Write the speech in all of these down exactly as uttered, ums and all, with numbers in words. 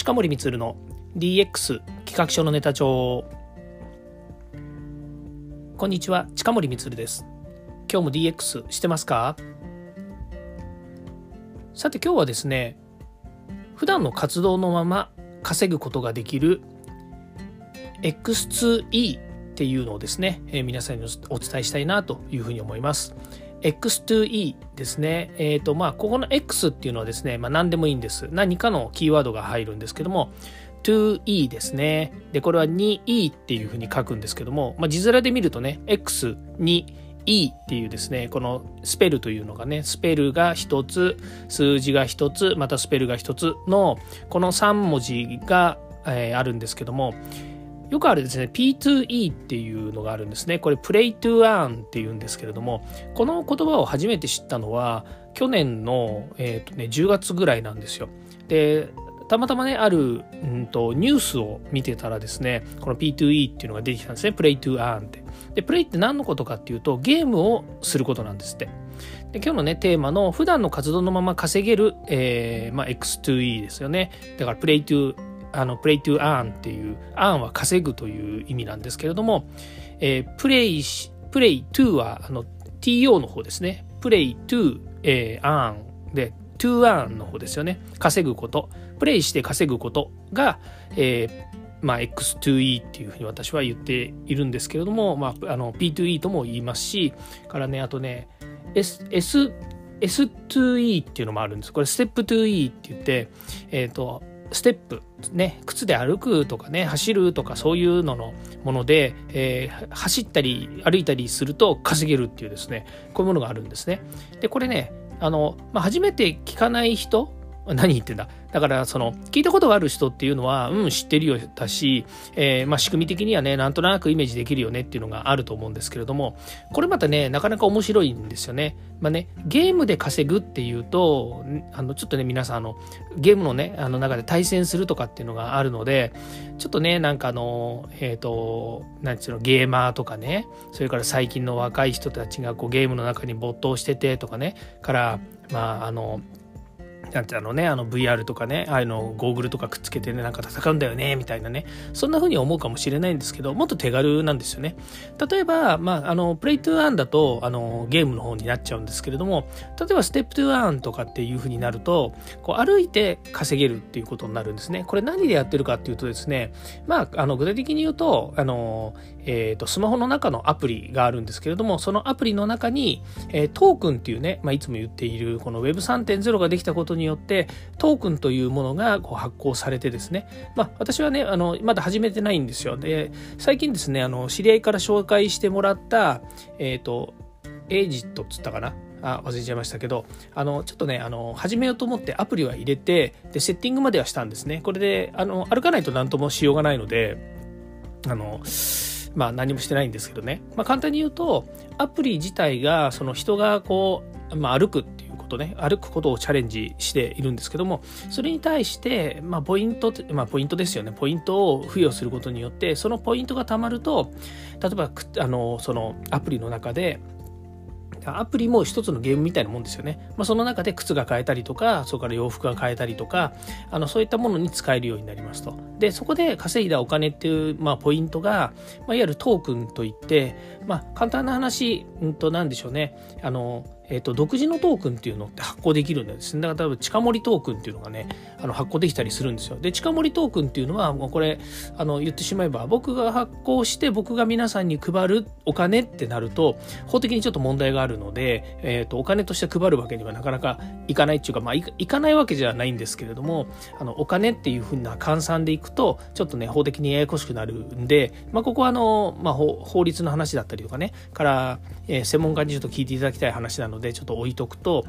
近森光の ディーエックス 企画書のネタ帳。こんにちは、近森光です。今日も ディーエックス してますか？さて今日はですね、普段の活動のまま稼ぐことができる エックスツーイー っていうのをですね、えー、皆さんにお伝えしたいなというふうに思います。 エックスツーイー ですね、えーとまあ、ここの X っていうのはですね、まあ、何でもいいんです。何かのキーワードが入るんですけども、 ツーイー ですね。でこれは ツーイー っていうふうに書くんですけども、まあ、字面で見るとね、 エックスツーイー っていうですね、このスペルというのがね、スペルがひとつ、数字がひとつ、またスペルがひとつのこのさん文字が、えー、あるんですけども、よくあるですね ピーツーイー っていうのがあるんですね。これ Play to Earn っていうんですけれども、この言葉を初めて知ったのは去年の、えーとね、じゅうがつぐらいなんですよ。でたまたまね、ある、うんと、ニュースを見てたらですね、この ピーツーイー っていうのが出てきたんですね。プレイトゥーアーンって。で、プレイって何のことかっていうと、ゲームをすることなんですって。で、今日のね、テーマの普段の活動のまま稼げる、えー、まあ、エックスツーイー ですよね。だから、プレイトゥー、あの、プレイトゥーアーンっていう、アーンは稼ぐという意味なんですけれども、えー、プレイし、プレイトゥーは、あの、ティーオー の方ですね。プレイトゥー、えー、アーンで、To earn の方ですよね。稼ぐこと、プレイして稼ぐことが、えーまあ、エックスツーイー っていうふうに私は言っているんですけれども、まあ、あの ピーツーイー とも言いますし、からね、あとね、S、S、エスツーイー っていうのもあるんです。これステップ ツーイー って言って、えーと、ステップ、ね、靴で歩くとかね、走るとかそういうののもので、えー、走ったり歩いたりすると稼げるっていうですね、こういうものがあるんですね。で、これね、あの、まあ、初めて聞かない人、何言ってんだ。だから、その、聞いたことがある人っていうのは、うん、知ってるようだし、えー、まあ、仕組み的にはね、なんとなくイメージできるよねっていうのがあると思うんですけれども、これまたね、なかなか面白いんですよね。まあね、ゲームで稼ぐっていうと、あの、ちょっとね、皆さん、あの、ゲームのね、あの中で対戦するとかっていうのがあるので、ちょっとね、なんかあの、えっと、なんていうの、ゲーマーとかね、それから最近の若い人たちが、こう、ゲームの中に没頭しててとかね、から、まあ、あの、なんてあのね、あの ブイアール とかね、ああいうのゴーグルとかくっつけてね、なんか戦うんだよねみたいなね、そんな風に思うかもしれないんですけど、もっと手軽なんですよね。例えば、まあ、あのプレイトゥーアーンだとあのゲームの方になっちゃうんですけれども、例えばステップトゥーアーンとかっていう風になると、こう歩いて稼げるっていうことになるんですね。これ何でやってるかっていうとですね、まあ、あの具体的に言うと、あの、えーと、スマホの中のアプリがあるんですけれども、そのアプリの中に、えー、トークンっていうね、まあ、いつも言っているこの ウェブスリーてんゼロ ができたことにによってトークンというものがこう発行されてですね、まあ、私はね、あのまだ始めてないんですよ。で最近ですね、あの知り合いから紹介してもらった、えーと、エイジットっつったかな、あ忘れちゃいましたけど、あのちょっとね、あの始めようと思ってアプリは入れて、でセッティングまではしたんですね。これであの歩かないと何ともしようがないので、あのまあ何もしてないんですけどね、まあ、簡単に言うとアプリ自体がその人がこう、まあ、歩くっていう歩くことをチャレンジしているんですけども、それに対して、まあ、ポイント、まあ、ポイントですよね。ポイントを付与することによって、そのポイントがたまると、例えばあのそのアプリの中で、アプリも一つのゲームみたいなもんですよね。まあ、その中で靴が買えたりとか、それから洋服が買えたりとか、あのそういったものに使えるようになりますと。でそこで稼いだお金っていう、まあ、ポイントが、まあ、いわゆるトークンといって、まあ、簡単な話、うんと何でしょうね、あのえーと、独自のトークンっていうのって発行できるんですね。だから多分近森トークンっていうのがね、あの発行できたりするんですよ。で近森トークンっていうのはもうこれ、あの言ってしまえば僕が発行して僕が皆さんに配るお金ってなると法的にちょっと問題があるので、えーと、お金として配るわけにはなかなかいかないっていうか、まあ い, いかないわけじゃないんですけれども、あのお金っていう風な換算でいくとちょっとね法的にややこしくなるんで、まあ、ここはあの、まあ、法律の話だったりとかねから、えー、専門家にちょっと聞いていただきたい話なのででちょっと置いとくと、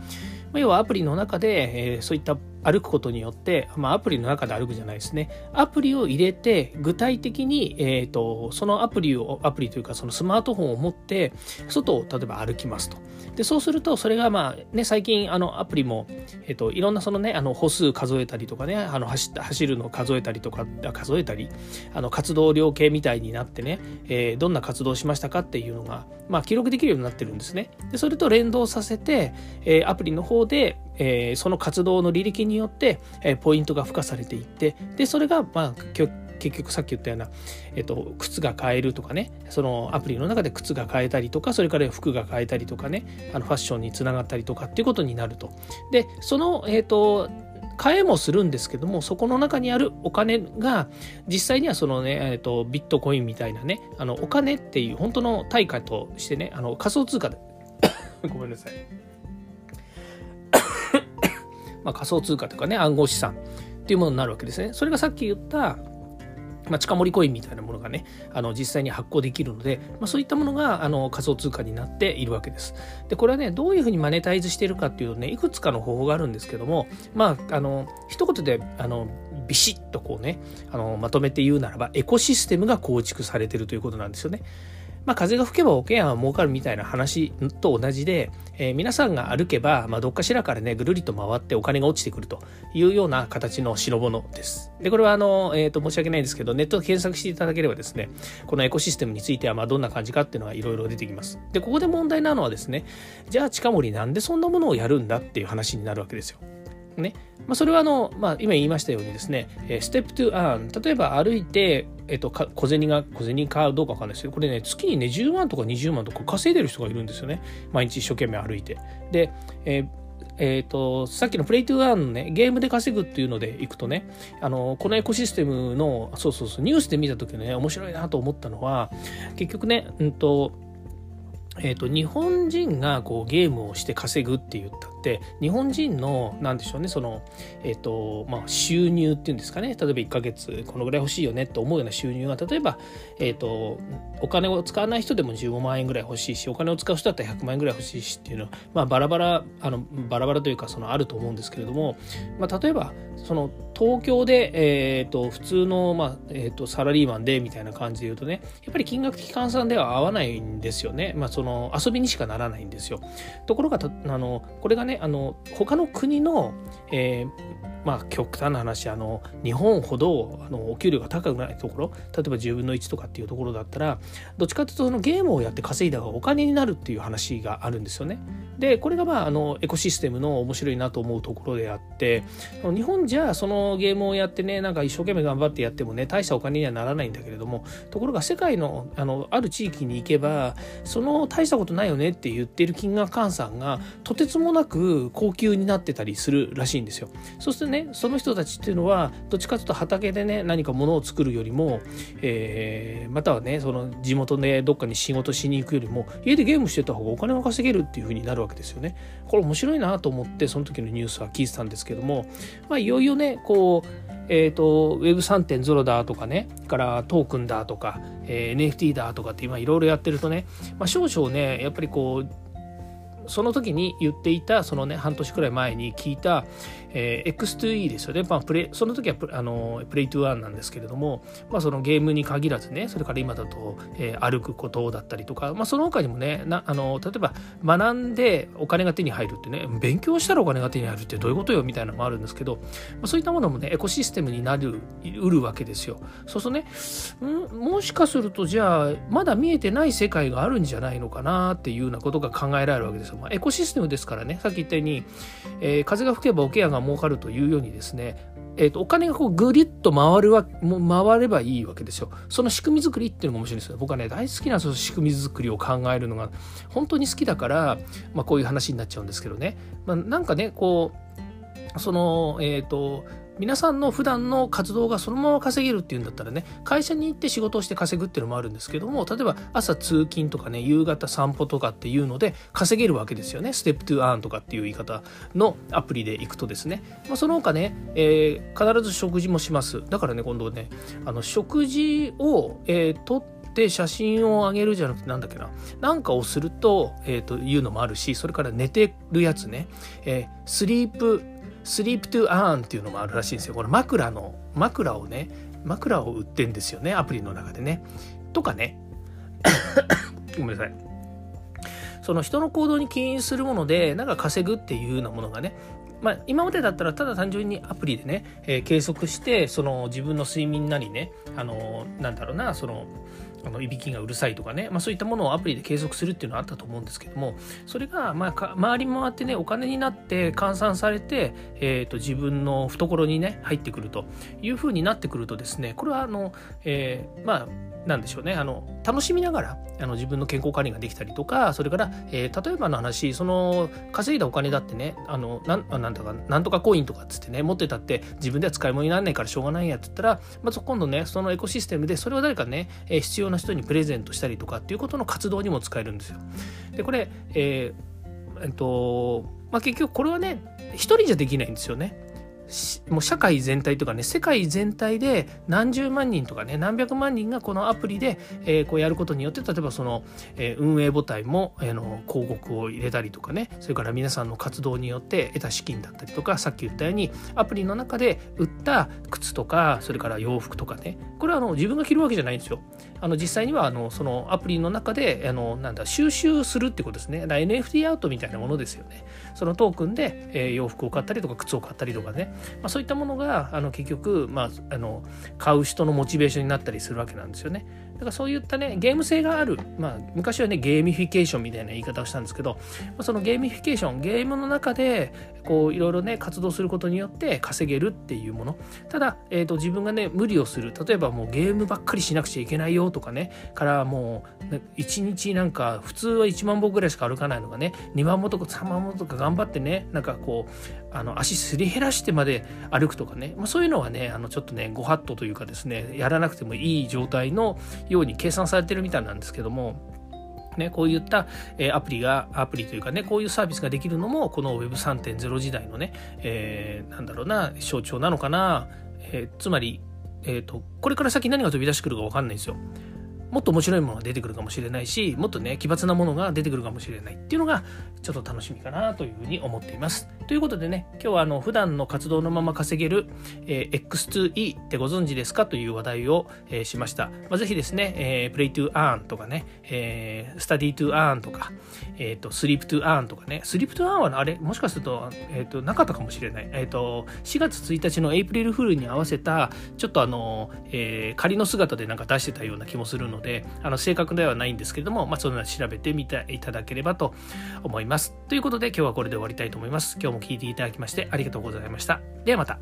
要はアプリの中で、えー、そういった歩くことによって、まあ、アプリの中で歩くじゃないですね。アプリを入れて具体的に、えーと、そのアプリをアプリというかそのスマートフォンを持って外を例えば歩きますと。でそうするとそれがまあね、最近あのアプリも、えーと、いろんなそのね、あの歩数数えたりとかね、あの 走, 走るの数えたりとか数えたり、あの活動量計みたいになってね、えー、どんな活動しましたかっていうのが、まあ、記録できるようになってるんですね。でそれと連動させて、えー、アプリの方でえー、その活動の履歴によって、えー、ポイントが付加されていって、でそれが、まあ、結局さっき言ったような、えっと、靴が買えるとかね、そのアプリの中で靴が買えたりとか、それから服が買えたりとかね、あのファッションにつながったりとかっていうことになると。でその、えっと買えもするんですけども、そこの中にあるお金が実際にはそのね、えー、とビットコインみたいなね、あのお金っていう本当の対価としてね、あの仮想通貨でごめんなさいまあ仮想通貨とかね、暗号資産っていうものになるわけですね。それがさっき言ったまあ、近盛コインみたいなものがね、あの実際に発行できるので、まあ、そういったものがあの仮想通貨になっているわけです。で、これはね、どういうふうにマネタイズしているかっていうとね、いくつかの方法があるんですけども、まあ、あの、一言で、あの、ビシッとこうね、あの、まとめて言うならば、エコシステムが構築されているということなんですよね。まあ、風が吹けば桶屋は儲かるみたいな話と同じで、えー、皆さんが歩けば、まあ、どっかしらからねぐるりと回ってお金が落ちてくるというような形の代物です。でこれはあの、えー、と申し訳ないんですけど、ネットで検索していただければですね、このエコシステムについてはまあどんな感じかっていうのがいろいろ出てきます。でここで問題なのはですね、じゃあ近森なんでそんなものをやるんだっていう話になるわけですよね。まあ、それはあの、まあ、今言いましたようにですね、えー、ステップトゥアーン、例えば歩いて、えー、とか小銭が小銭かどうかわかんないですけど、これね月にねじゅうまんとかにじゅうまんとか稼いでる人がいるんですよね、毎日一生懸命歩いて。で、えーえー、とさっきのプレイトゥーアーンのねゲームで稼ぐっていうのでいくとね、あのこのエコシステムのそうそうそうニュースで見た時のね面白いなと思ったのは、結局ね、うんとえー、と日本人がこうゲームをして稼ぐって言ったって日本人の何でしょうね、その、えーとまあ、収入っていうんですかね、例えばいっかげつこのぐらい欲しいよねと思うような収入が、例えば、えーとお金を使わない人でもじゅうごまんえんぐらい欲しいし、お金を使う人だったらひゃくまんえんぐらい欲しいしっていうのは、まあ、バラバラあのバラバラというかそのあると思うんですけれども、まあ、例えばその東京で、えー、と普通の、まあえー、とサラリーマンでみたいな感じで言うとね、やっぱり金額的換算では合わないんですよね。まあその遊びにしかならないんですよ。ところがたあのこれがね、あの他の国の、えー、まあ極端な話、あの日本ほどあのお給料が高くないところ、例えばじゅうぶんのいちとかっていうところだったら、どっちかというとそのゲームをやって稼いだ方がお金になるっていう話があるんですよね。でこれがまああのエコシステムの面白いなと思うところであって、日本じゃそのゲームをやってね、なんか一生懸命頑張ってやってもね大したお金にはならないんだけれども、ところが世界のあのある地域に行けばその大したことないよねって言ってる金額換算がとてつもなく高級になってたりするらしいんですよ。そうするとね、その人たちっていうのはどっちかというと畑でね何か物を作るよりも、えー、またはねその地元でどっかに仕事しに行くよりも家でゲームしてた方がお金が稼げるっていう風になるわけですよね。これ面白いなと思ってその時のニュースは聞いてたんですけども、まあ、いよいよねこうえー、と ウェブスリーてんゼロ だとかね、からトークンだとか、えー、エヌエフティー だとかって今いろいろやってるとね、まあ、少々ねやっぱりこうその時に言っていたそのね半年くらい前に聞いた、えー、エックスツーイー ですよね、まあ、プレその時はプ レ, あのプレイトゥーアーンなんですけれども、まあ、そのゲームに限らずね、それから今だと、えー、歩くことだったりとか、まあ、その他にもねなあの例えば学んでお金が手に入るってね、勉強したらお金が手に入るってどういうことよみたいなのもあるんですけど、まあ、そういったものもねエコシステムになるうるわけですよ。そうするとね、んもしかするとじゃあまだ見えてない世界があるんじゃないのかなっていうようなことが考えられるわけですよ。まあ、エコシステムですからね、さっき言ったように、えー、風が吹けば桶屋が儲かるというようにですね、えー、とお金がこうぐりっと回るわ回ればいいわけですよ。その仕組み作りっていうのが面白いですよ。僕はね大好きなその仕組み作りを考えるのが本当に好きだから、まあ、こういう話になっちゃうんですけどね、まあ、なんかねこうそのえっ、ー、と皆さんの普段の活動がそのまま稼げるっていうんだったらね、会社に行って仕事をして稼ぐっていうのもあるんですけども、例えば朝通勤とかね夕方散歩とかっていうので稼げるわけですよね。ステップトゥーアーンとかっていう言い方のアプリで行くとですね、まあ、その他ね、えー、必ず食事もします。だからね今度ねあの食事を、えー、取ってで写真を上げるじゃなくてなんだっけななんかをすると、えー、というのもあるし、それから寝てるやつね、えー、スリープスリープトゥーアーンっていうのもあるらしいんですよ。これ枕の枕をね枕を売ってんですよねアプリの中でねとかねごめんなさい、その人の行動に起因するものでなんか稼ぐっていうようなものがね、まあ、今までだったらただ単純にアプリでね、えー、計測してその自分の睡眠なりねあのなんだろうなそのあのいびきがうるさいとかね、まあ、そういったものをアプリで計測するっていうのはあったと思うんですけども、それがまあか回り回ってねお金になって換算されて、えー、と自分の懐にね入ってくるというふうになってくるとですね、これはあの、えー、まあなんでしょうね、あの楽しみながらあの自分の健康管理ができたりとか、それから、えー、例えばの話、その稼いだお金だってね、あの な, なんとかなんとかコインとかっつってね持ってたって自分では使い物にならないからしょうがないやって言ったら、まず今度ねそのエコシステムでそれを誰かね、えー、必要な人にプレゼントしたりとかっていうことの活動にも使えるんですよ。でこれ、えーえー、っとまあ、結局これはね一人じゃできないんですよね。もう社会全体とかね世界全体で何十万人とかね何百万人がこのアプリでえこうやることによって、例えばそのえ運営母体もえの広告を入れたりとかね、それから皆さんの活動によって得た資金だったりとか、さっき言ったようにアプリの中で売った靴とかそれから洋服とかね、これはあの自分が着るわけじゃないんですよ。あの実際にはあのそのアプリの中であのなんだ収集するってことですね。だから エヌエフティー アートみたいなものですよね。そのトークンでえ洋服を買ったりとか靴を買ったりとかね、まあ、そういったものがあの結局、まあ、あの買う人のモチベーションになったりするわけなんですよね。だからそういったねゲーム性がある、まあ、昔はねゲーミフィケーションみたいな言い方をしたんですけど、そのゲーミフィケーション、ゲームの中でこういろいろね活動することによって稼げるっていうもの。ただ、えーと、自分がね無理をする、例えばもうゲームばっかりしなくちゃいけないよとかね、からもういちにちなんか普通はいちまんぼぐらいしか歩かないのがねにまんぼとかさんまんぼとか頑張ってね、なんかこうあの足すり減らしてまで歩くとかね、まあ、そういうのはねあのちょっとねご法度というかですね、やらなくてもいい状態のように計算されてるみたいなんですけどもね、こういった、えー、アプリがアプリというかねこういうサービスができるのもこの ウェブスリーてんゼロ 時代のね、えー、なんだろうな象徴なのかな、えー、つまり、えーと、これから先何が飛び出してくるか分かんないんですよ。もっと面白いものが出てくるかもしれないし、もっとね奇抜なものが出てくるかもしれないっていうのがちょっと楽しみかなというふうに思っています。ということでね、今日はあの普段の活動のまま稼げる、えー、エックスツーイー ってご存知ですかという話題を、えー、しました。まあ、ぜひですね、えー、Play to Earn とかね、えー、Study to Earn とか、えー、と Sleep to Earn とかね、 Sleep to Earn はあれもしかする と,、えー、となかったかもしれない、えー、としがつついたちのエイプリルフールに合わせたちょっとあの、えー、仮の姿でなんか出してたような気もするのでであの正確ではないんですけれども、まあ、そのような調べてみていただければと思います。ということで今日はこれで終わりたいと思います。今日も聞いていただきましてありがとうございました。ではまた。